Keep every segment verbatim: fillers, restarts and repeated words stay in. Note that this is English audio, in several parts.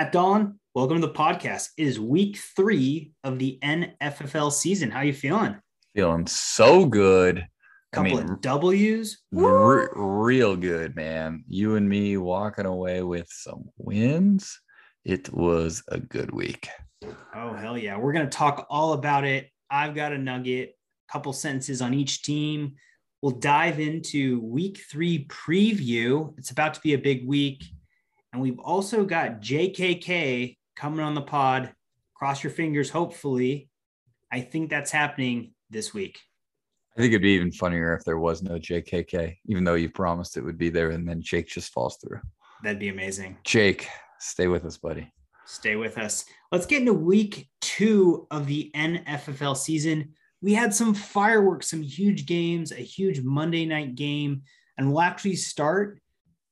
Matt Dolan, welcome to the podcast. It is week three of the N F F L season. How you feeling? Feeling so good. Couple I mean, of W's. Re- real good, man. You and me walking away with some wins. It was a good week. Oh, hell yeah. We're going to talk all about it. I've got a nugget, a couple sentences on each team. We'll dive into week three preview. It's about to be a big week. And we've also got J K K coming on the pod. Cross your fingers, hopefully. I think that's happening this week. I think it'd be even funnier if there was no J K K, even though you promised it would be there, and then Jake just falls through. That'd be amazing. Jake, stay with us, buddy. Stay with us. Let's get into week two of the N F F L season. We had some fireworks, some huge games, a huge Monday night game, and we'll actually start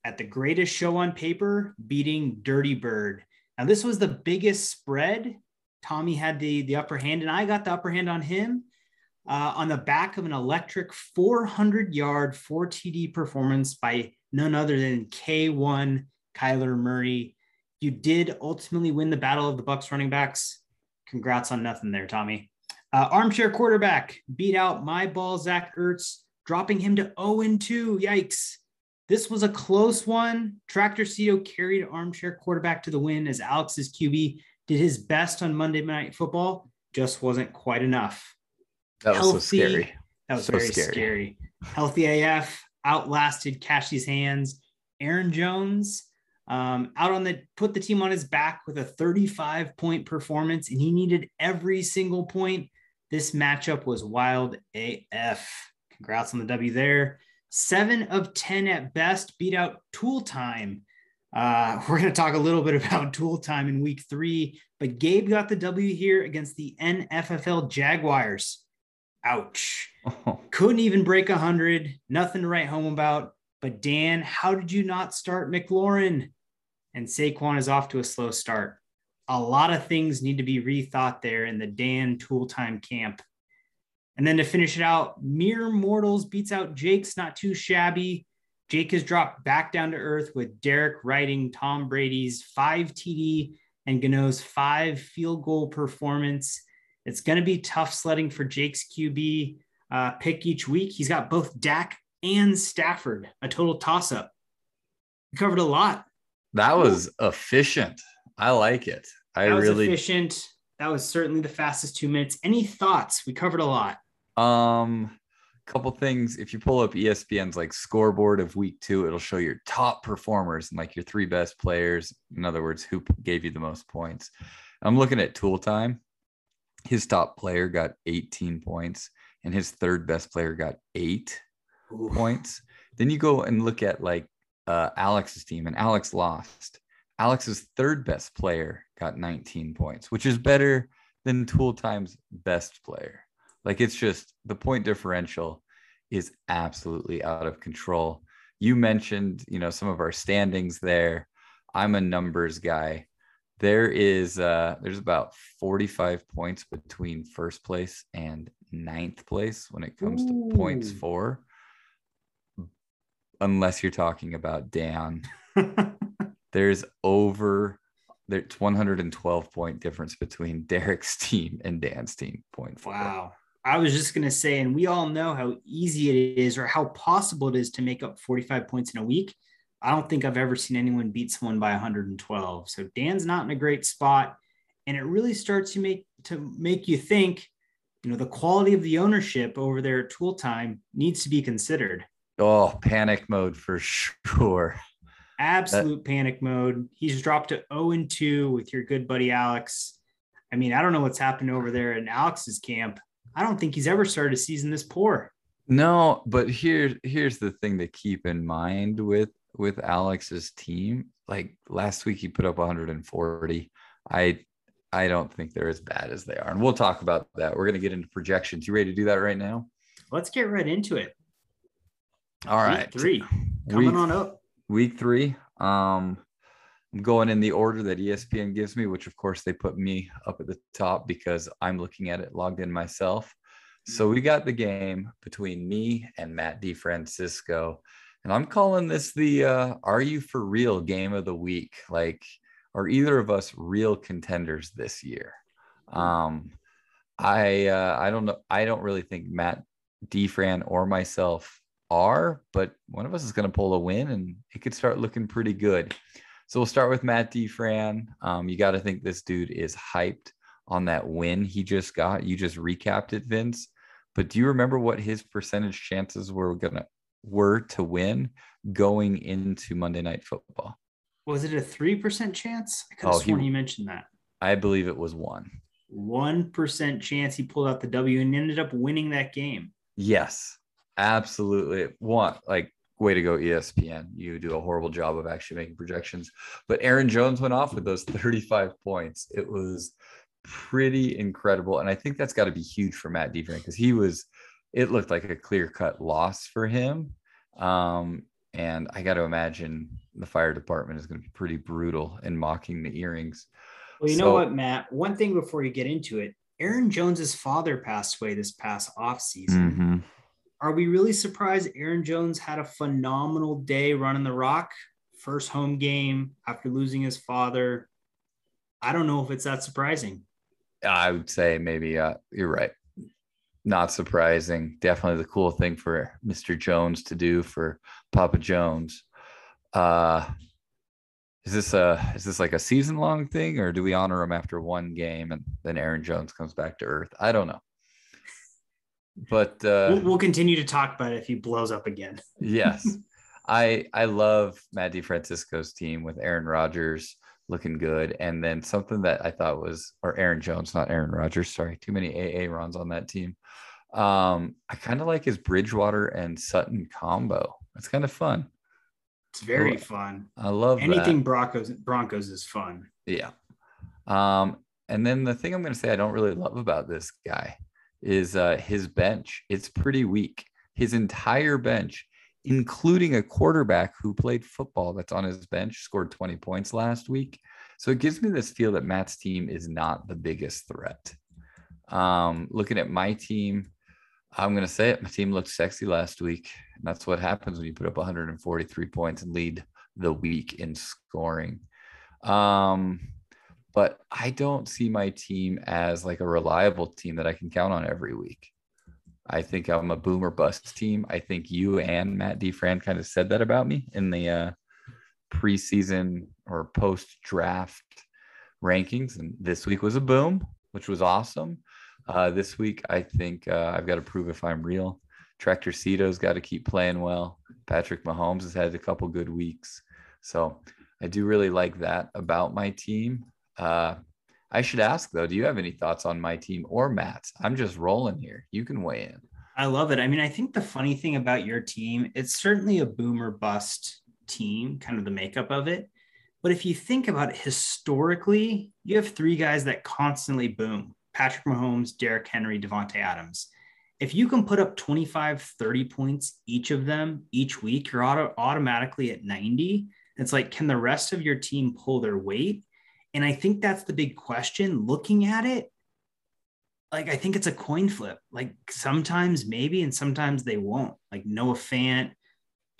at the greatest show on paper, beating Dirty Bird. Now, this was the biggest spread. Tommy had the, the upper hand, and I got the upper hand on him uh, on the back of an electric four hundred yard, four T D performance by none other than K one Kyler Murray. You did ultimately win the battle of the Bucs running backs. Congrats on nothing there, Tommy. Uh, armchair quarterback beat out my ball, Zach Ertz, dropping him to oh and two. Yikes. This was a close one. Tractor Cito carried armchair quarterback to the win as Alex's Q B did his best on Monday Night Football. Just wasn't quite enough. That was Healthy, so scary. That was so very scary. scary. Healthy A F outlasted Cashy's hands. Aaron Jones Um, out on the, put the team on his back with a thirty-five point performance, and he needed every single point. This matchup was wild A F. Congrats on the W there. seven of ten at best, beat out Tool Time. Uh, we're going to talk a little bit about Tool Time in week three, but Gabe got the W here against the N F F L Jaguars. Ouch. Oh. Couldn't even break one hundred. Nothing to write home about. But Dan, how did you not start McLaurin? And Saquon is off to a slow start. A lot of things need to be rethought there in the Dan Tool Time camp. And then to finish it out, Mere Mortals beats out Jake's Not Too Shabby. Jake has dropped back down to earth with Derek riding Tom Brady's five T D and Gano's five field goal performance. It's going to be tough sledding for Jake's Q B uh, pick each week. He's got both Dak and Stafford, a total toss-up. We covered a lot. That was efficient. I like it. I that was really efficient. That was certainly the fastest two minutes. Any thoughts? We covered a lot. Um, a couple things. If you pull up E S P N's like scoreboard of week two, it'll show your top performers and like your three best players. In other words, who gave you the most points. I'm looking at Tool Time. His top player got eighteen points, and his third best player got eight. Ooh. Points. Then you go and look at like uh Alex's team, and Alex lost. Alex's third best player got nineteen points, which is better than Tool Time's best player. Like, it's just the point differential is absolutely out of control. You mentioned, you know, some of our standings there. I'm a numbers guy. There is uh there's about forty-five points between first place and ninth place when it comes Ooh. To points for. Unless you're talking about Dan, there's over there's one hundred twelve point difference between Derek's team and Dan's team. Point four. Wow. I was just going to say, and we all know how easy it is or how possible it is to make up forty-five points in a week. I don't think I've ever seen anyone beat someone by one hundred twelve. So Dan's not in a great spot. And it really starts to make, to make you think, you know, the quality of the ownership over there at Tool Time needs to be considered. Oh, panic mode for sure. Absolute that, panic mode. He's dropped to oh and two with your good buddy, Alex. I mean, I don't know what's happened over there in Alex's camp. I don't think he's ever started a season this poor. No, but here, here's the thing to keep in mind with, with Alex's team. Like, last week he put up one hundred forty. I, I don't think they're as bad as they are. And we'll talk about that. We're going to get into projections. You ready to do that right now? Let's get right into it. All right. Week three. Coming week, on up. Week three. Um, I'm going in the order that E S P N gives me, which, of course, they put me up at the top because I'm looking at it logged in myself. So we got the game between me and Matt DeFrancisco. And I'm calling this the uh, Are You For Real game of the week. Like, are either of us real contenders this year? Um, I uh, I don't know. I don't really think Matt DeFran or myself are, but one of us is going to pull a win, and it could start looking pretty good. So we'll start with Matt DeFran. Um, you got to think this dude is hyped on that win he just got. You just recapped it, Vince. But do you remember what his percentage chances were gonna were to win going into Monday Night Football? Was it a three percent chance? I could have oh, sworn he, you mentioned that. I believe it was one. One percent chance he pulled out the W and ended up winning that game. Yes, absolutely. One like way to go, E S P N. You do a horrible job of actually making projections. But Aaron Jones went off with those thirty-five points. It was pretty incredible, and I think that's got to be huge for Matt DeFran, because he was it looked like a clear-cut loss for him, um and I got to imagine the fire department is going to be pretty brutal in mocking the earrings. Well, you so, know what, Matt, one thing before you get into it, Aaron Jones's father passed away this past offseason. Mm-hmm. Are we really surprised? Aaron Jones had a phenomenal day running the rock, first home game after losing his father. I don't know if it's that surprising. I would say maybe uh, you're right. Not surprising. Definitely the cool thing for Mister Jones to do for Papa Jones. Uh, is this a is this like a season long thing, or do we honor him after one game and then Aaron Jones comes back to earth? I don't know. But uh, we'll, we'll continue to talk about it if he blows up again. Yes, I I love Matt DeFrancisco's team with Aaron Rodgers looking good. And then something that I thought was, or Aaron Jones, not Aaron Rodgers, sorry, too many A A Rons on that team. Um, I kind of like his Bridgewater and Sutton combo. It's kind of fun. It's very I love, fun. I love anything that. Broncos. Broncos is fun. Yeah. Um, and then the thing I'm going to say I don't really love about this guy is uh, his bench. It's pretty weak. His entire bench, including a quarterback who played football that's on his bench, scored twenty points last week. So it gives me this feel that Matt's team is not the biggest threat. Um, looking at my team, I'm going to say it. My team looked sexy last week. And that's what happens when you put up one hundred forty-three points and lead the week in scoring. Um, but I don't see my team as like a reliable team that I can count on every week. I think I'm a boom or bust team. I think you and Matt DeFran kind of said that about me in the uh, preseason or post-draft rankings. And this week was a boom, which was awesome. Uh, this week, I think uh, I've got to prove if I'm real. Tractor Cito's got to keep playing well. Patrick Mahomes has had a couple good weeks. So I do really like that about my team. Uh, I should ask, though, do you have any thoughts on my team or Matt's? I'm just rolling here. You can weigh in. I love it. I mean, I think the funny thing about your team, it's certainly a boom or bust team, kind of the makeup of it. But if you think about it, historically, you have three guys that constantly boom. Patrick Mahomes, Derrick Henry, Devontae Adams. If you can put up twenty-five, thirty points each of them each week, you're auto- automatically at ninety. It's like, can the rest of your team pull their weight? And I think that's the big question looking at it. Like, I think it's a coin flip, like sometimes maybe, and sometimes they won't. Like Noah Fant,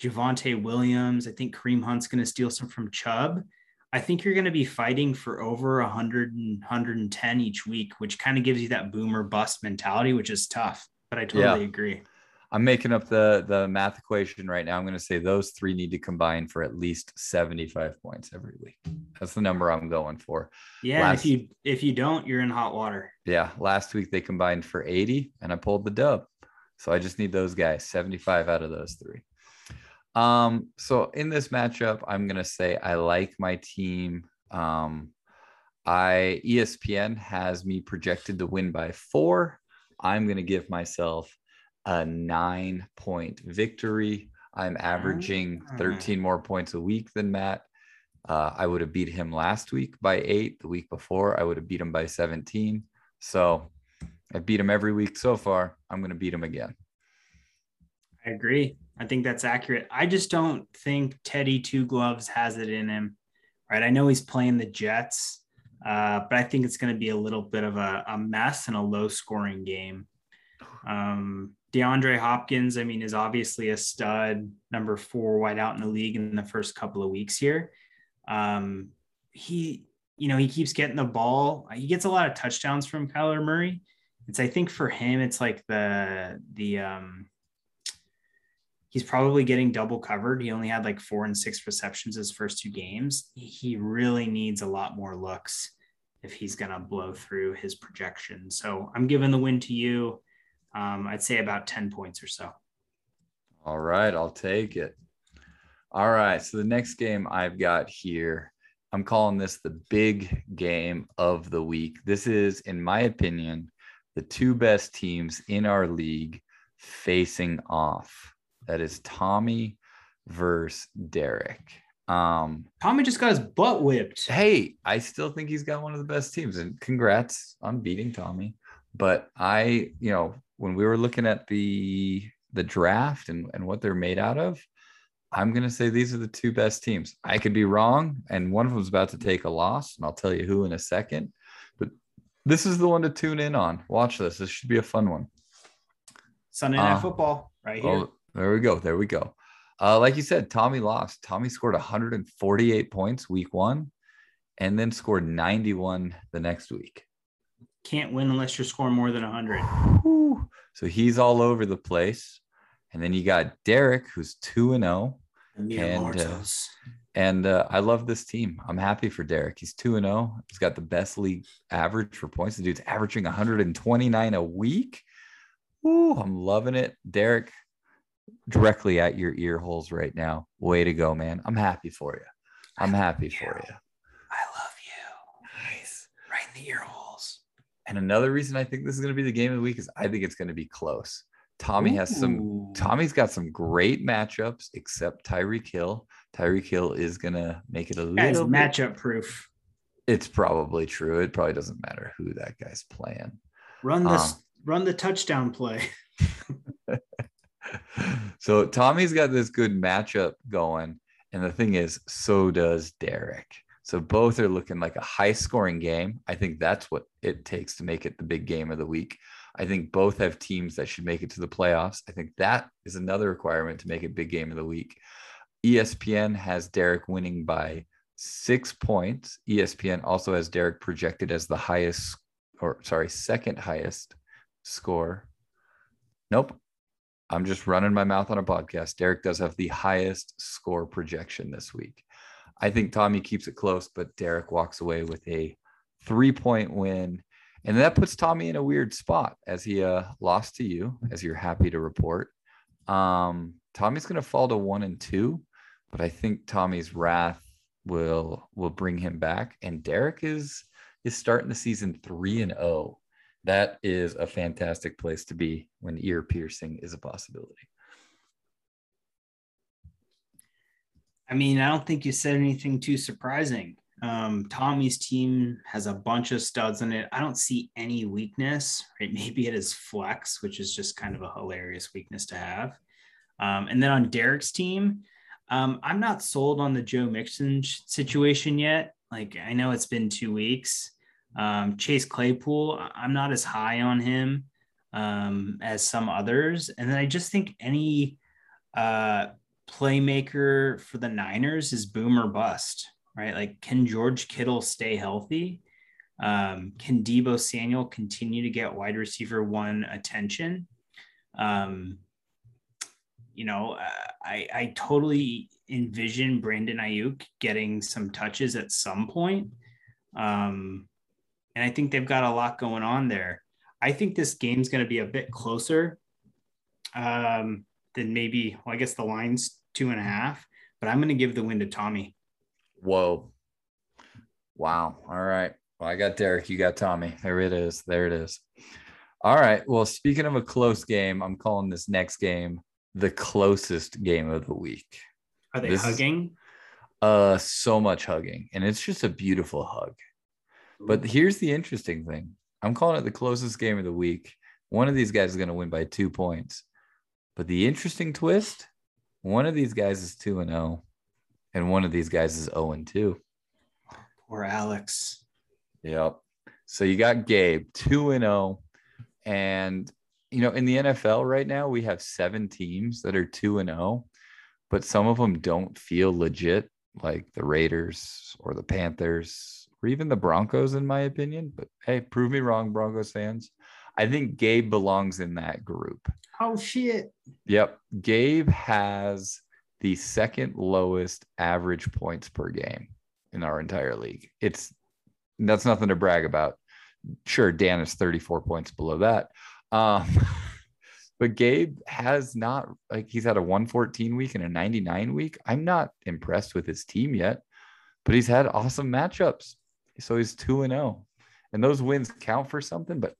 Javante Williams. I think Kareem Hunt's going to steal some from Chubb. I think you're going to be fighting for over one hundred and one hundred ten each week, which kind of gives you that boom or bust mentality, which is tough, but I totally yeah. agree. I'm making up the, the math equation right now. I'm going to say those three need to combine for at least seventy-five points every week. That's the number I'm going for. Yeah, last, if you if you don't, you're in hot water. Yeah, last week they combined for eighty, and I pulled the dub. So I just need those guys, seventy-five out of those three. Um, so in this matchup, I'm going to say I like my team. Um, I E S P N has me projected to win by four. I'm going to give myself a nine point victory. I'm averaging thirteen more points a week than Matt. Uh, I would have beat him last week by eight. The week before, I would have beat him by seventeen. So I beat him every week so far. I'm going to beat him again. I agree. I think that's accurate. I just don't think Teddy Two Gloves has it in him, right? I know he's playing the Jets, uh, but I think it's going to be a little bit of a, a mess and a low scoring game. Um, DeAndre Hopkins, I mean, is obviously a stud, number four wide out in the league in the first couple of weeks here. Um, he you know, he keeps getting the ball. He gets a lot of touchdowns from Kyler Murray. It's, I think for him, it's like the, the, um, he's probably getting double covered. He only had like four and six receptions his first two games. He really needs a lot more looks if he's going to blow through his projection. So I'm giving the win to you. Um, I'd say about ten points or so. All right. I'll take it. All right. So the next game I've got here, I'm calling this the big game of the week. This is, in my opinion, the two best teams in our league facing off. That is Tommy versus Derek. Um, Tommy just got his butt whipped. Hey, I still think he's got one of the best teams, and congrats on beating Tommy. But I, you know, when we were looking at the the draft and, and what they're made out of, I'm going to say these are the two best teams. I could be wrong, and one of them is about to take a loss, and I'll tell you who in a second. But this is the one to tune in on. Watch this. This should be a fun one. Sunday Night uh, Football right here. Oh, There we go. There we go. Uh, like you said, Tommy lost. Tommy scored one hundred forty-eight points week one and then scored ninety-one the next week. Can't win unless you're scoring more than one hundred. Woo. So he's all over the place. And then you got Derek, who's two and oh. And uh, and uh, I love this team. I'm happy for Derek. He's two and oh. He's got the best league average for points. The dude's averaging one hundred twenty-nine a week. Woo, I'm loving it. Derek, directly at your ear holes right now. Way to go, man. I'm happy for you. I'm happy for you. I love you. Nice. Right in the ear holes. And another reason I think this is going to be the game of the week is I think it's going to be close. Tommy Ooh. has some, Tommy's got some great matchups except Tyreek Hill. Tyreek Hill is going to make it a little bit matchup proof. It's probably true. It probably doesn't matter who that guy's playing. Run the, um, run the touchdown play. So Tommy's got this good matchup going, and the thing is, so does Derek. So both are looking like a high-scoring game. I think that's what it takes to make it the big game of the week. I think both have teams that should make it to the playoffs. I think that is another requirement to make it big game of the week. E S P N has Derek winning by six points. E S P N also has Derek projected as the highest, or sorry, second highest score. Nope. I'm just running my mouth on a podcast. Derek does have the highest score projection this week. I think Tommy keeps it close, but Derek walks away with a three-point win. And that puts Tommy in a weird spot as he uh, lost to you, as you're happy to report. Um, Tommy's going to fall to one and two, but I think Tommy's wrath will will bring him back. And Derek is is starting the season three and oh. That is a fantastic place to be when ear piercing is a possibility. I mean, I don't think you said anything too surprising. Um, Tommy's team has a bunch of studs in it. I don't see any weakness, right? Maybe it is flex, which is just kind of a hilarious weakness to have. Um, and then on Derek's team, um, I'm not sold on the Joe Mixon situation yet. Like, I know it's been two weeks. Um, Chase Claypool, I'm not as high on him um, as some others. And then I just think any uh, playmaker for the Niners is boom or bust, right? Like, can George Kittle stay healthy? Um, can Deebo Samuel continue to get wide receiver one attention? Um, you know, I, I totally envision Brandon Ayuk getting some touches at some point. Um, And I think they've got a lot going on there. I think this game's going to be a bit closer um, than maybe, well, I guess the line's two and a half, but I'm going to give the win to Tommy. Whoa. Wow. All right. Well, I got Derek. You got Tommy. There it is. There it is. All right. Well, speaking of a close game, I'm calling this next game the closest game of the week. Are they this, hugging? Uh, so much hugging. And it's just a beautiful hug. But here's the interesting thing. I'm calling it the closest game of the week. One of these guys is going to win by two points. But the interesting twist, one of these guys is two and oh, and one of these guys is oh and two. Poor Alex. Yep. So you got Gabe, two and oh. And, you know, in the N F L right now, we have seven teams that are two and oh, but some of them don't feel legit, like the Raiders or the Panthers or even the Broncos, in my opinion. But hey, prove me wrong, Broncos fans. I think Gabe belongs in that group. Oh, shit. Yep. Gabe has the second lowest average points per game in our entire league. It's that's nothing to brag about. Sure, Dan is thirty-four points below that. Um, but Gabe has not, like, he's had a one fourteen week and a ninety-nine week. I'm not impressed with his team yet, but he's had awesome matchups. So he's two and oh, and those wins count for something, but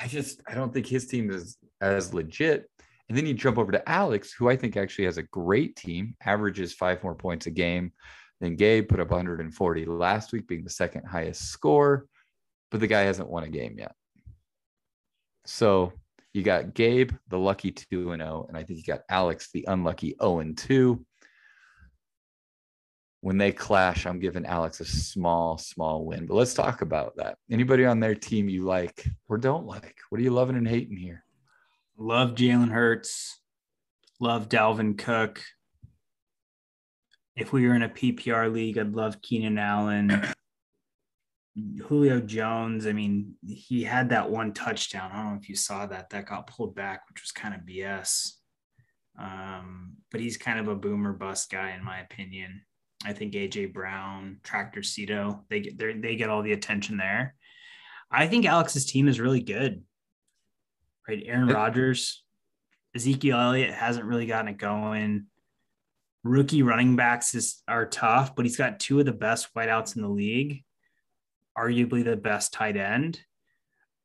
I just, I don't think his team is as legit. And then you jump over to Alex, who I think actually has a great team, averages five more points a game than Gabe, put up one hundred forty last week, being the second highest score, but the guy hasn't won a game yet. So you got Gabe, the lucky two and oh, and I think you got Alex, the unlucky oh and two. When they clash, I'm giving Alex a small, small win. But let's talk about that. Anybody on their team you like or don't like? What are you loving and hating here? Love Jalen Hurts. Love Dalvin Cook. If we were in a P P R league, I'd love Keenan Allen. Julio Jones. I mean, he had that one touchdown. I don't know if you saw that. That got pulled back, which was kind of B S. Um, but he's kind of a boomer bust guy, in my opinion. I think A J Brown, Tractor Cito, they get they get all the attention there. I think Alex's team is really good, right? Aaron Rodgers, Ezekiel Elliott hasn't really gotten it going. Rookie running backs is, are tough, but he's got two of the best wideouts in the league, arguably the best tight end.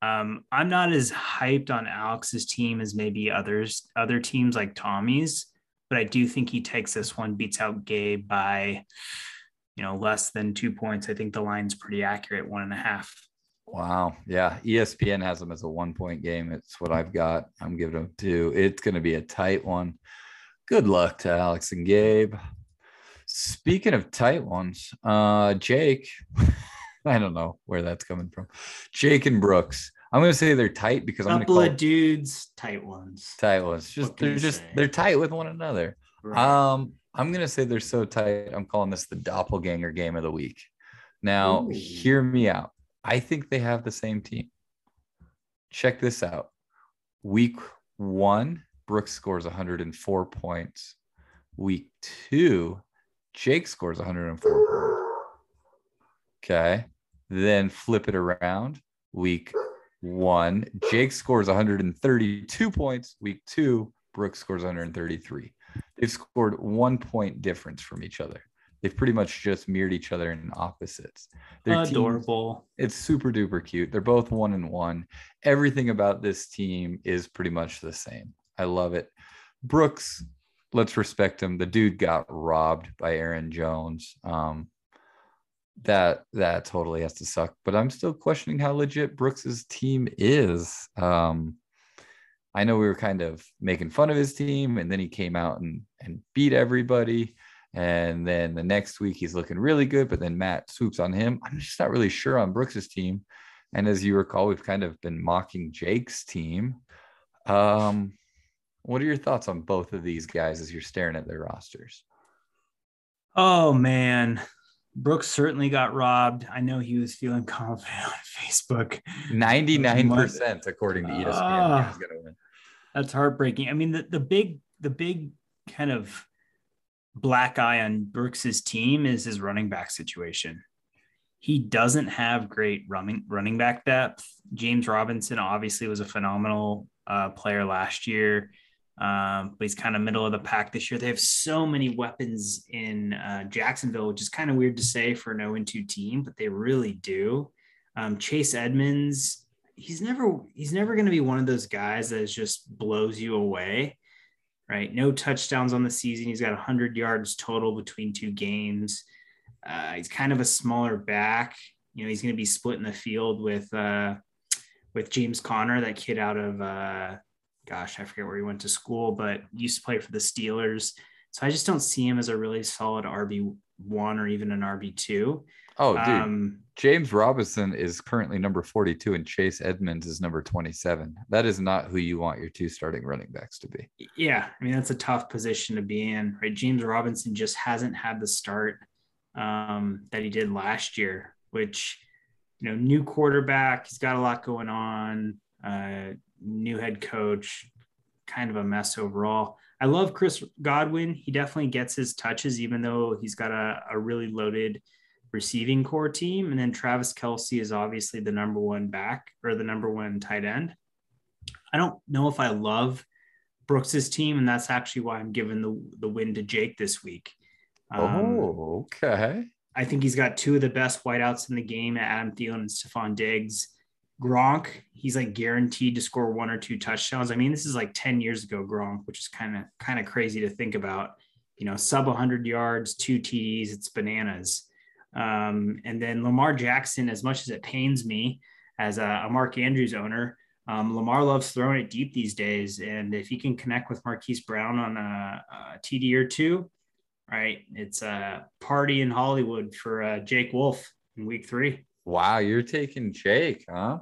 Um, I'm not as hyped on Alex's team as maybe others, other teams like Tommy's. But I do think he takes this one, beats out Gabe by, you know, less than two points. I think the line's pretty accurate, one and a half. Wow. Yeah. E S P N has them as a one-point game. It's what I've got. I'm giving them two. It's going to be a tight one. Good luck to Alex and Gabe. Speaking of tight ones, uh, Jake, I don't know where that's coming from. Jake and Brooks. I'm going to say they're tight because I'm a couple of dudes, tight ones, tight ones. Just they're just say? they're tight with one another. Right. Um, I'm going to say they're so tight. I'm calling this the doppelganger game of the week. Now, Ooh. hear me out. I think they have the same team. Check this out. Week one, Brooks scores one hundred four points. Week two, Jake scores one hundred four points. Okay, then flip it around. Week one, Jake scores one hundred thirty-two points. Week two, Brooks scores one hundred thirty-three. They've scored one point difference from each other. They've pretty much just mirrored each other in opposites. Their adorable teams, it's super duper cute. They're both one and one. Everything about this team is pretty much the same. I love it. Brooks, let's respect him. The dude got robbed by Aaron Jones. um That that totally has to suck, but I'm still questioning how legit Brooks's team is. Um, I know we were kind of making fun of his team, and then he came out and, and beat everybody. And then the next week he's looking really good, but then Matt swoops on him. I'm just not really sure on Brooks's team. And as you recall, we've kind of been mocking Jake's team. Um, what are your thoughts on both of these guys as you're staring at their rosters? Oh, man. Brooks certainly got robbed. I know he was feeling confident on Facebook. ninety-nine percent according to E S P N. Uh, he was gonna win. That's heartbreaking. I mean, the, the big the big kind of black eye on Brooks's team is his running back situation. He doesn't have great running running back depth. James Robinson obviously was a phenomenal uh, player last year. Um, but he's kind of middle of the pack this year. They have so many weapons in uh, Jacksonville, which is kind of weird to say for an oh and two team, but they really do. Um, Chase Edmonds, he's never he's never going to be one of those guys that is just blows you away, right? No touchdowns on the season. He's got one hundred yards total between two games. Uh, he's kind of a smaller back. You know, he's going to be split in the field with uh, with James Conner, that kid out of uh, – gosh, I forget where he went to school, but used to play for the Steelers. So I just don't see him as a really solid R B one or even an R B two. Oh, dude. Um, James Robinson is currently number forty-two and Chase Edmonds is number twenty-seven. That is not who you want your two starting running backs to be. Yeah. I mean, that's a tough position to be in, right? James Robinson just hasn't had the start um, that he did last year which, you know, new quarterback, he's got a lot going on, uh, new head coach, kind of a mess overall. I love Chris Godwin. He definitely gets his touches, even though he's got a, a really loaded receiving core team. And then Travis Kelce is obviously the number one back or the number one tight end. I don't know if I love Brooks's team, and that's actually why I'm giving the, the win to Jake this week. Um, oh, okay. I think he's got two of the best wideouts in the game, Adam Thielen and Stephon Diggs. Gronk, he's like guaranteed to score one or two touchdowns. I mean, this is like ten years ago Gronk, which is kind of kind of crazy to think about. You know, sub one hundred yards, two T Ds, it's bananas. Um, and then Lamar Jackson, as much as it pains me as a, a Mark Andrews owner, um, Lamar loves throwing it deep these days. And if he can connect with Marquise Brown on a, a T D or two, right, it's a party in Hollywood for uh, Jake Wolf in week three. Wow, you're taking Jake, huh?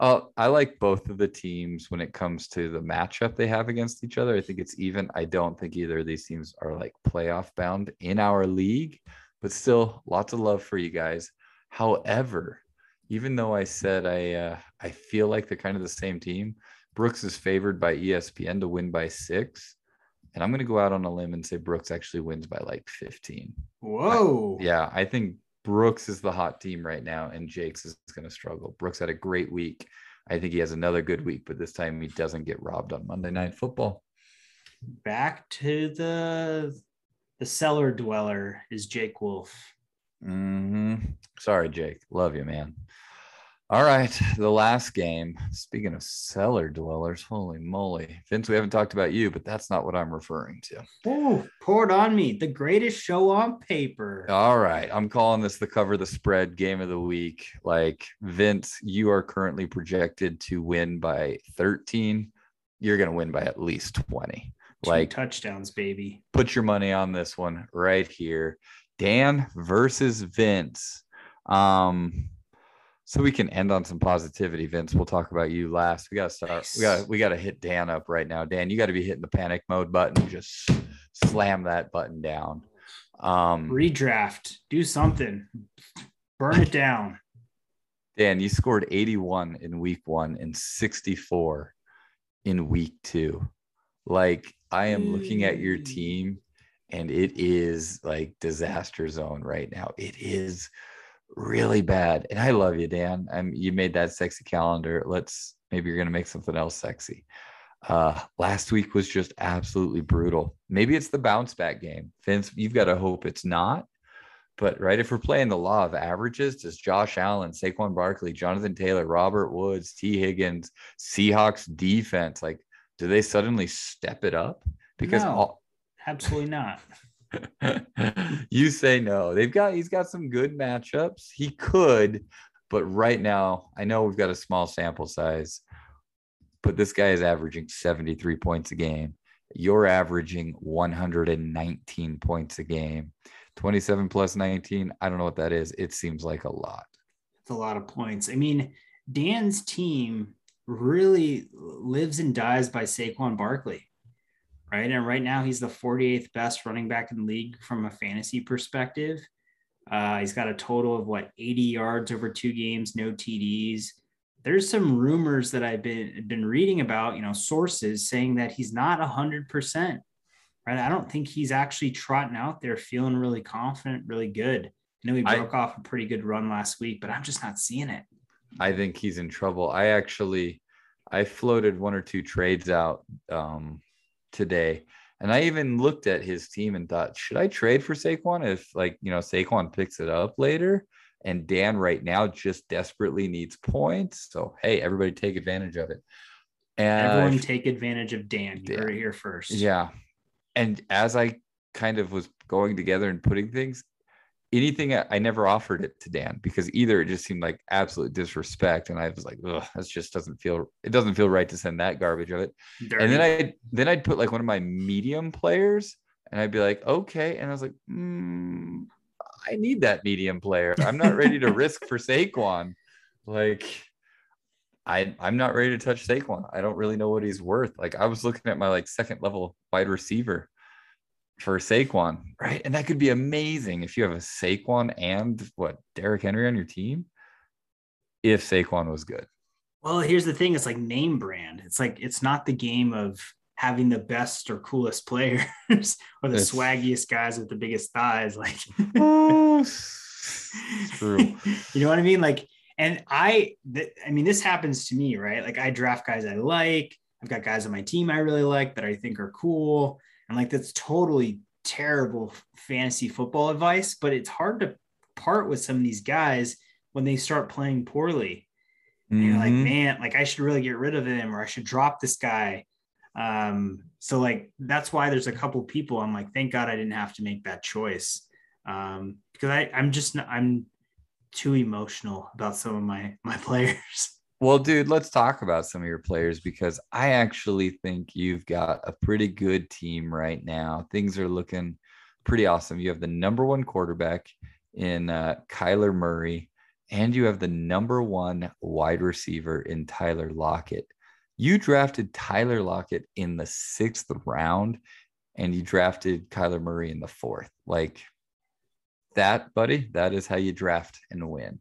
Uh, I like both of the teams when it comes to the matchup they have against each other. I think it's even. I don't think either of these teams are like playoff bound in our league, but still lots of love for you guys. However, even though I said I uh, I feel like they're kind of the same team, Brooks is favored by E S P N to win by six. And I'm going to go out on a limb and say Brooks actually wins by like fifteen. Whoa. I, yeah, I think Brooks is the hot team right now, and Jake's is going to struggle. Brooks had a great week. I think he has another good week, but this time he doesn't get robbed on Monday Night Football. Back to the the cellar dweller is Jake Wolf. Mm-hmm. Sorry, Jake. Love you, man. All right, the last game. Speaking of cellar dwellers, holy moly. Vince, we haven't talked about you, but that's not what I'm referring to. Oh, pour it on me. The greatest show on paper. All right, I'm calling this the cover the spread game of the week. Like, Vince, you are currently projected to win by thirteen. You're going to win by at least twenty. Two like touchdowns, baby. Put your money on this one right here. Dan versus Vince. Um... So we can end on some positivity, Vince. We'll talk about you last. We got to start. Nice. We got we got to hit Dan up right now. Dan, you got to be hitting the panic mode button. Just slam that button down. Um, Redraft. Do something. Burn it down. Dan, you scored eighty-one in week one and sixty-four in week two. Like, I am looking at your team, and it is like disaster zone right now. It is really bad. And I love you, Dan. I'm, you made that sexy calendar. Let's, maybe you're going to make something else sexy. Uh, last week was just absolutely brutal. Maybe it's the bounce back game. Vince, you've got to hope it's not. But right, if we're playing the law of averages, does Josh Allen, Saquon Barkley, Jonathan Taylor, Robert Woods, T. Higgins, Seahawks defense, like, do they suddenly step it up? Because no, all- absolutely not. You say no. They've got he's got some good matchups. He could, but right now, I know we've got a small sample size, but this guy is averaging seventy-three points a game. You're averaging one hundred nineteen points a game. twenty-seven plus nineteen. I don't know what that is. It seems like a lot. It's a lot of points. I mean, Dan's team really lives and dies by Saquon Barkley. Right. And right now he's the forty-eighth best running back in the league from a fantasy perspective. Uh, he's got a total of what, eighty yards over two games, no T Ds. There's some rumors that I've been, been reading about, you know, sources saying that he's not a hundred percent, right? I don't think he's actually trotting out there feeling really confident, really good. I know he broke I, off a pretty good run last week, but I'm just not seeing it. I think he's in trouble. I actually, I floated one or two trades out, um, today. And I even looked at his team and thought, should I trade for Saquon if, like, you know, Saquon picks it up later? And Dan right now just desperately needs points. So, hey, everybody take advantage of it. And everyone take advantage of Dan. You heard it here first. Yeah. And as I kind of was going together and putting things, anything I, I never offered it to Dan, because either it just seemed like absolute disrespect, and I was like, ugh, that just doesn't feel it doesn't feel right to send that garbage of it. Dirty. And then I then I'd put like one of my medium players, and I'd be like, okay, and I was like, mm, I need that medium player. I'm not ready to risk for Saquon. Like, I I'm not ready to touch Saquon. I don't really know what he's worth. Like, I was looking at my like second level wide receiver, for Saquon, right? And that could be amazing if you have a Saquon and what, Derrick Henry on your team, if Saquon was good. Well, here's the thing. It's like name brand. It's like, it's not the game of having the best or coolest players or the it's, swaggiest guys with the biggest thighs. Like, true. You know what I mean? Like, and I, th- I mean, this happens to me, right? Like I draft guys I like. I've got guys on my team I really like that I think are cool. And like, that's totally terrible fantasy football advice, but it's hard to part with some of these guys when they start playing poorly. And mm-hmm. you're like, man, like I should really get rid of him, or I should drop this guy. Um, so like, that's why there's a couple people I'm like, thank God I didn't have to make that choice. Um, because I, I'm just, not, I'm too emotional about some of my, my players. Well, dude, let's talk about some of your players, because I actually think you've got a pretty good team right now. Things are looking pretty awesome. You have the number one quarterback in uh, Kyler Murray, and you have the number one wide receiver in Tyler Lockett. You drafted Tyler Lockett in the sixth round, and you drafted Kyler Murray in the fourth. Like that, buddy, that is how you draft and win.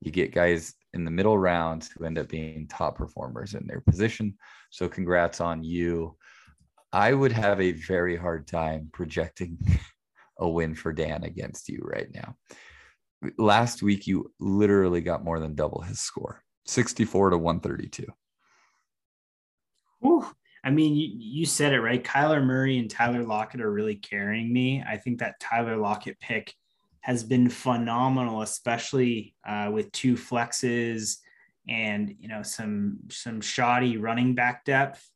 You get guys in the middle rounds who end up being top performers in their position. So congrats on you. I would have a very hard time projecting a win for Dan against you right now. Last week, you literally got more than double his score, sixty-four to one thirty-two. Whew. I mean, you, you said it right. Kyler Murray and Tyler Lockett are really carrying me. I think that Tyler Lockett pick has been phenomenal, especially uh, with two flexes and, you know, some, some shoddy running back depth.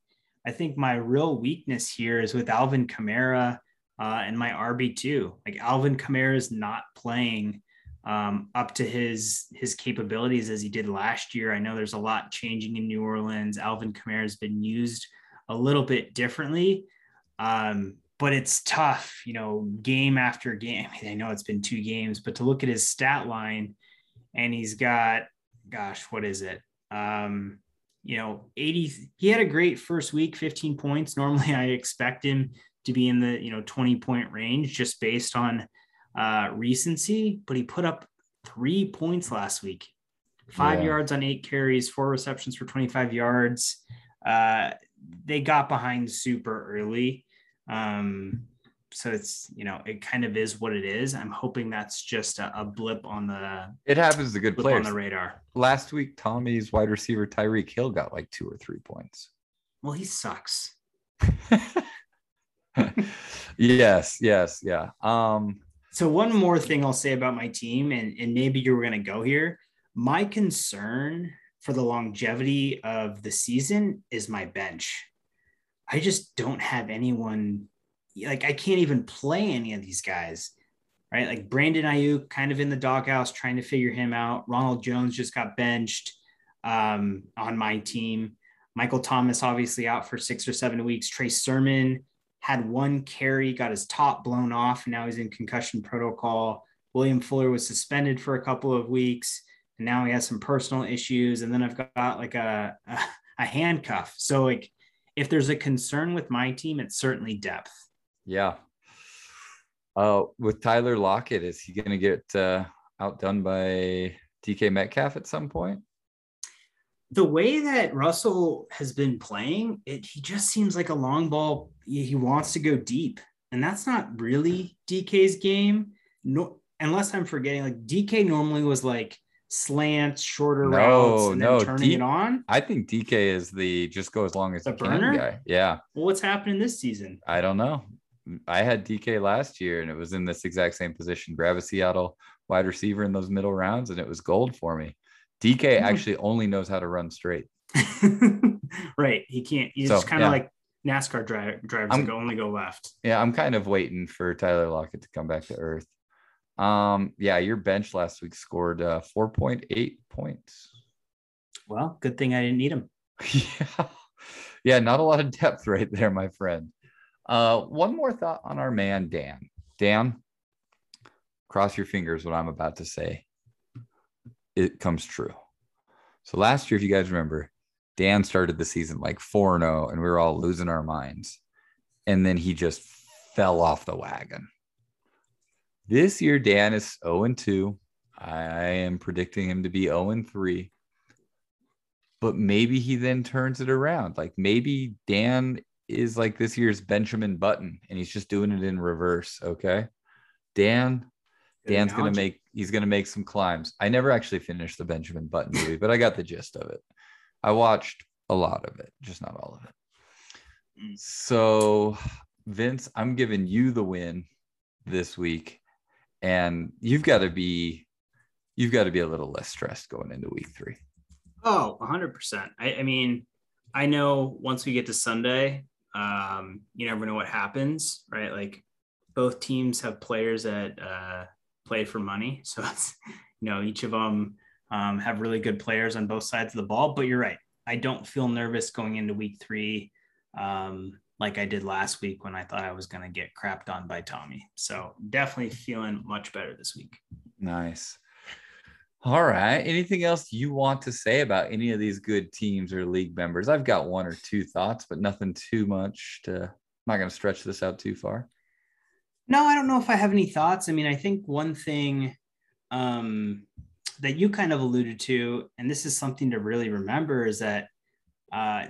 I think my real weakness here is with Alvin Kamara uh, and my R B two. Like Alvin Kamara is not playing um, up to his, his capabilities as he did last year. I know there's a lot changing in New Orleans. Alvin Kamara has been used a little bit differently. Um, But it's tough, you know, game after game. I mean, I know it's been two games, but to look at his stat line and he's got, gosh, what is it? Um, you know, eighty, he had a great first week, fifteen points. Normally I expect him to be in the, you know, twenty point range just based on uh, recency, but he put up three points last week, five yeah. yards on eight carries, four receptions for twenty-five yards. Uh, they got behind super early. Um, so it's, you know, it kind of is what it is. I'm hoping that's just a, a blip on the, it happens to good players on the radar. Last week, Tommy's wide receiver, Tyreek Hill, got like two or three points. Well, he sucks. yes. Yes. Yeah. Um, so one more thing I'll say about my team, and, and maybe you were going to go here. My concern for the longevity of the season is my bench. I just don't have anyone, like I can't even play any of these guys, right? Like Brandon Ayuk kind of in the doghouse, trying to figure him out. Ronald Jones just got benched um, on my team. Michael Thomas, obviously out for six or seven weeks. Trey Sermon had one carry, got his top blown off. And now he's in concussion protocol. William Fuller was suspended for a couple of weeks, and now he has some personal issues. And then I've got like a, a, a handcuff. So like, if there's a concern with my team, it's certainly depth. Yeah. Uh, with Tyler Lockett, is he going to get uh, outdone by D K Metcalf at some point? The way that Russell has been playing, it, he just seems like a long ball. He wants to go deep, and that's not really D K's game. No, unless I'm forgetting, like D K normally was like, slants, shorter no, routes, and no, then turning D- it on. I think D K is the just go as long as the burner guy. Yeah. Well, what's happening this season? I don't know. I had D K last year, and it was in this exact same position. Grab a Seattle wide receiver in those middle rounds, and it was gold for me. D K mm-hmm. actually only knows how to run straight. Right. He can't. He's so, kind of yeah. like NASCAR driver, drivers that only go left. Yeah, I'm kind of waiting for Tyler Lockett to come back to earth. Um, yeah, your bench last week scored uh, four point eight points. Well, good thing I didn't need him. yeah. yeah, not a lot of depth right there, my friend. Uh, one more thought on our man, Dan. Dan, cross your fingers what I'm about to say. It comes true. So last year, if you guys remember, Dan started the season like four and oh, and we were all losing our minds. And then he just fell off the wagon. This year, Dan is oh and two. I am predicting him to be oh and three. But maybe he then turns it around. Like maybe Dan is like this year's Benjamin Button and he's just doing it in reverse. Okay. Dan, Dan's going to make, he's going to make some climbs. I never actually finished the Benjamin Button movie, but I got the gist of it. I watched a lot of it, just not all of it. So Vince, I'm giving you the win this week and you've got to be, you've got to be a little less stressed going into week three. Oh, one hundred percent. I, I mean, I know once we get to Sunday, um, you never know what happens, right? Like both teams have players that uh, play for money. So, it's, you know, each of them um, have really good players on both sides of the ball. But you're right. I don't feel nervous going into week three um, like I did last week when I thought I was going to get crapped on by Tommy. So definitely feeling much better this week. Nice. All right. Anything else you want to say about any of these good teams or league members? I've got one or two thoughts, but nothing too much to, I'm not going to stretch this out too far. No, I don't know if I have any thoughts. I mean, I think one thing um, that you kind of alluded to, and this is something to really remember is that uh,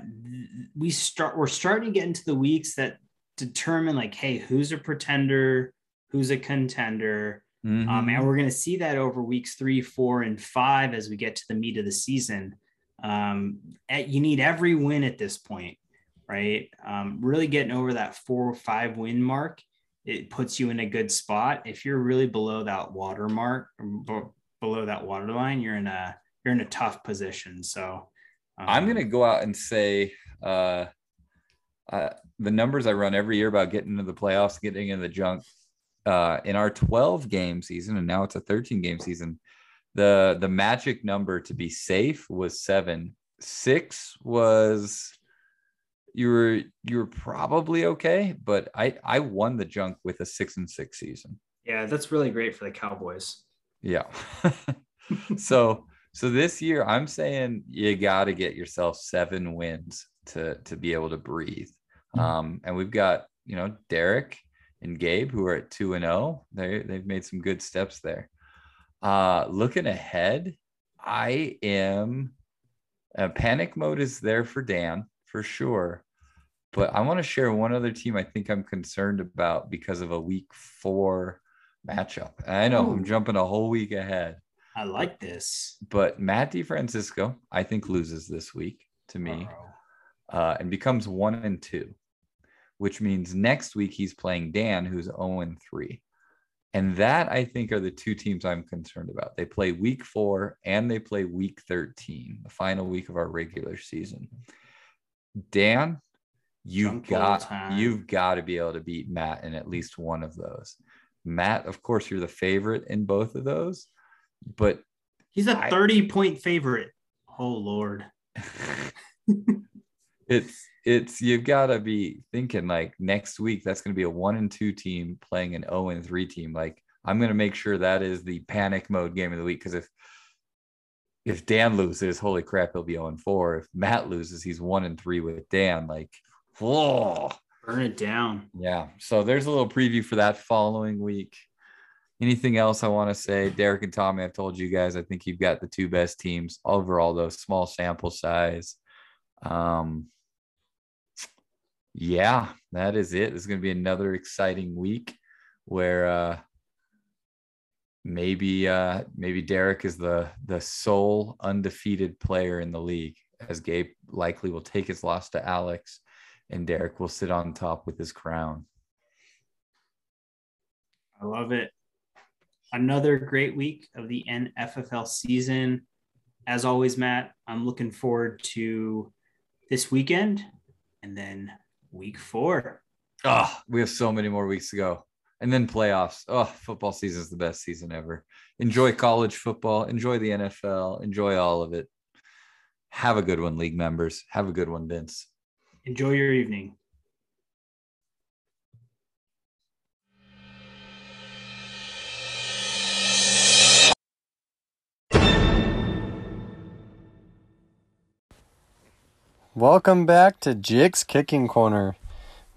we start, we're starting to get into the weeks that determine like, hey, who's a pretender, who's a contender. Mm-hmm. Um, and we're going to see that over weeks three, four, and five as we get to the meat of the season. Um, at, you need every win at this point, right? Um, really getting over that four or five win mark, it puts you in a good spot. If you're really below that water mark, b- below that water line, you're in a you're in a tough position. So um, I'm going to go out and say uh, uh, the numbers I run every year about getting into the playoffs, getting into the junk. Uh, in our twelve game season, and now it's a thirteen game season, the the magic number to be safe was seven. Six was you were you were probably okay, but I I won the junk with a six and six season. Yeah, that's really great for the Cowboys. Yeah. so so this year I'm saying you got to get yourself seven wins to to be able to breathe. Um, and we've got you know Derek and Gabe, who are at two and zero, they they've made some good steps there. Uh, looking ahead, I am. Uh, panic mode is there for Dan for sure, but I want to share one other team I think I'm concerned about because of a week four matchup. I know Ooh. I'm jumping a whole week ahead. I like this, but Matt DeFrancisco I think loses this week to me, uh, and becomes one and two. Which means next week he's playing Dan, who's oh and three. And that, I think, are the two teams I'm concerned about. They play week four and they play week thirteen, the final week of our regular season. Dan, you've got, you've got to be able to beat Matt in at least one of those. Matt, of course, you're the favorite in both of those, but he's a thirty-point favorite. Oh, Lord. It's it's you've got to be thinking like next week that's going to be a one and two team playing an zero and three team. Like I'm going to make sure that is the panic mode game of the week because if if Dan loses, holy crap, he'll be zero and four. If Matt loses, he's one and three with Dan. Like, whoa, burn it down. Yeah. So there's a little preview for that following week. Anything else I want to say? Derek and Tommy, I've told you guys, I think you've got the two best teams overall, though small sample size. Um. Yeah, that is it. It's going to be another exciting week where uh, maybe uh, maybe Derek is the the sole undefeated player in the league, as Gabe likely will take his loss to Alex, and Derek will sit on top with his crown. I love it. Another great week of the N F F L season. As always, Matt, I'm looking forward to this weekend and then week four. Oh, we have so many more weeks to go. And then playoffs. Oh, football season is the best season ever. Enjoy college football. Enjoy the N F L. Enjoy all of it. Have a good one, league members. Have a good one, Vince. Enjoy your evening. Welcome back to Jake's Kicking Corner.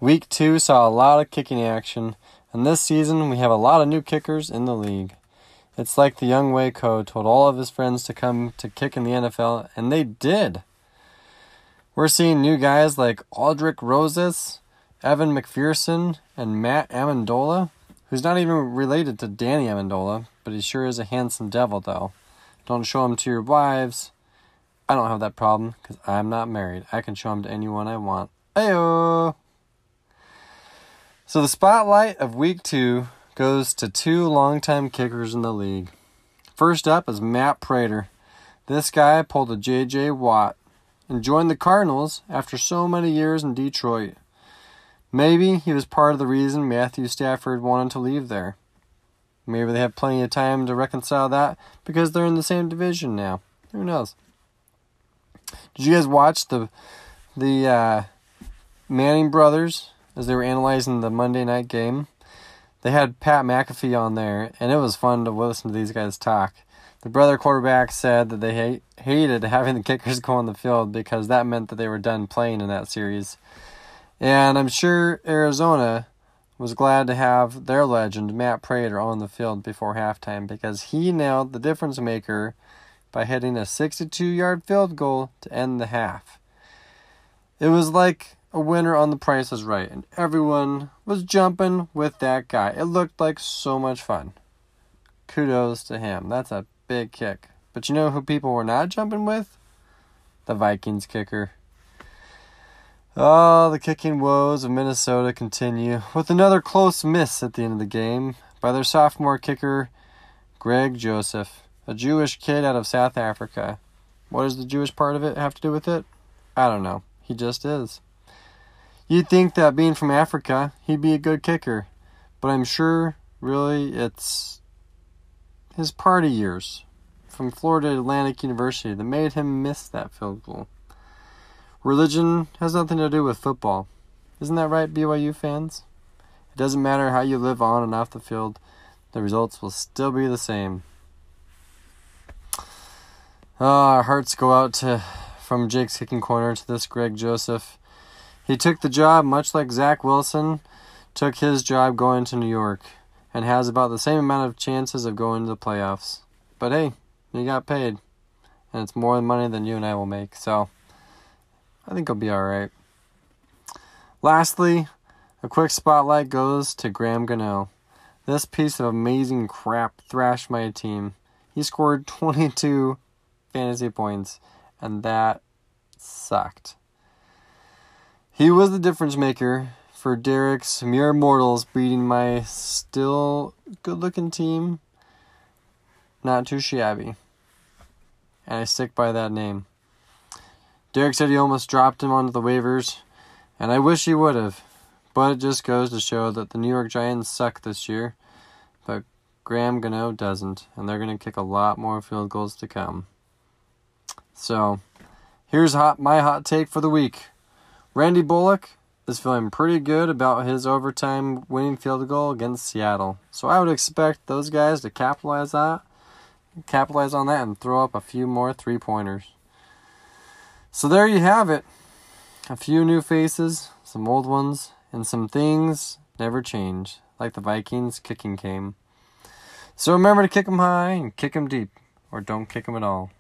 Week two saw a lot of kicking action, and this season we have a lot of new kickers in the league. It's like the young Waco told all of his friends to come to kick in the N F L, and they did. We're seeing new guys like Aldrick Rosas, Evan McPherson, and Matt Amendola, who's not even related to Danny Amendola, but he sure is a handsome devil, though. Don't show him to your wives. I don't have that problem, because I'm not married. I can show him to anyone I want. Ayo! So the spotlight of week two goes to two longtime kickers in the league. First up is Matt Prater. This guy pulled a J J. Watt and joined the Cardinals after so many years in Detroit. Maybe he was part of the reason Matthew Stafford wanted to leave there. Maybe they have plenty of time to reconcile that because they're in the same division now. Who knows? Did you guys watch the the uh, Manning brothers as they were analyzing the Monday night game? They had Pat McAfee on there, and it was fun to listen to these guys talk. The brother quarterback said that they hate, hated having the kickers go on the field because that meant that they were done playing in that series. And I'm sure Arizona was glad to have their legend, Matt Prater, on the field before halftime because he nailed the difference maker by hitting a sixty-two-yard field goal to end the half. It was like a winner on The Price is Right, and everyone was jumping with that guy. It looked like so much fun. Kudos to him. That's a big kick. But you know who people were not jumping with? The Vikings kicker. Oh, the kicking woes of Minnesota continue with another close miss at the end of the game by their sophomore kicker, Greg Joseph, a Jewish kid out of South Africa. What does the Jewish part of it have to do with it? I don't know. He just is. You'd think that being from Africa, he'd be a good kicker, but I'm sure really it's his party years from Florida Atlantic University that made him miss that field goal. Religion has nothing to do with football. Isn't that right, B Y U fans? It doesn't matter how you live on and off the field. The results will still be the same. Oh, our hearts go out to from Jake's kicking corner to this Greg Joseph. He took the job much like Zach Wilson took his job going to New York and has about the same amount of chances of going to the playoffs. But hey, you got paid, and it's more money than you and I will make, so I think he'll be all right. Lastly, a quick spotlight goes to Graham Gano. This piece of amazing crap thrashed my team. He scored twenty-two fantasy points, and that sucked. He was the difference maker for Derek's mere mortals beating my still good-looking team. Not too shabby. And I stick by that name. Derek said he almost dropped him onto the waivers, and I wish he would have, but it just goes to show that the New York Giants suck this year, but Graham Gano doesn't, and they're going to kick a lot more field goals to come. So, here's hot, my hot take for the week. Randy Bullock is feeling pretty good about his overtime winning field goal against Seattle, so I would expect those guys to capitalize on, capitalize on that and throw up a few more three-pointers. So there you have it. A few new faces, some old ones, and some things never change, like the Vikings kicking game. So remember to kick them high and kick them deep, or don't kick them at all.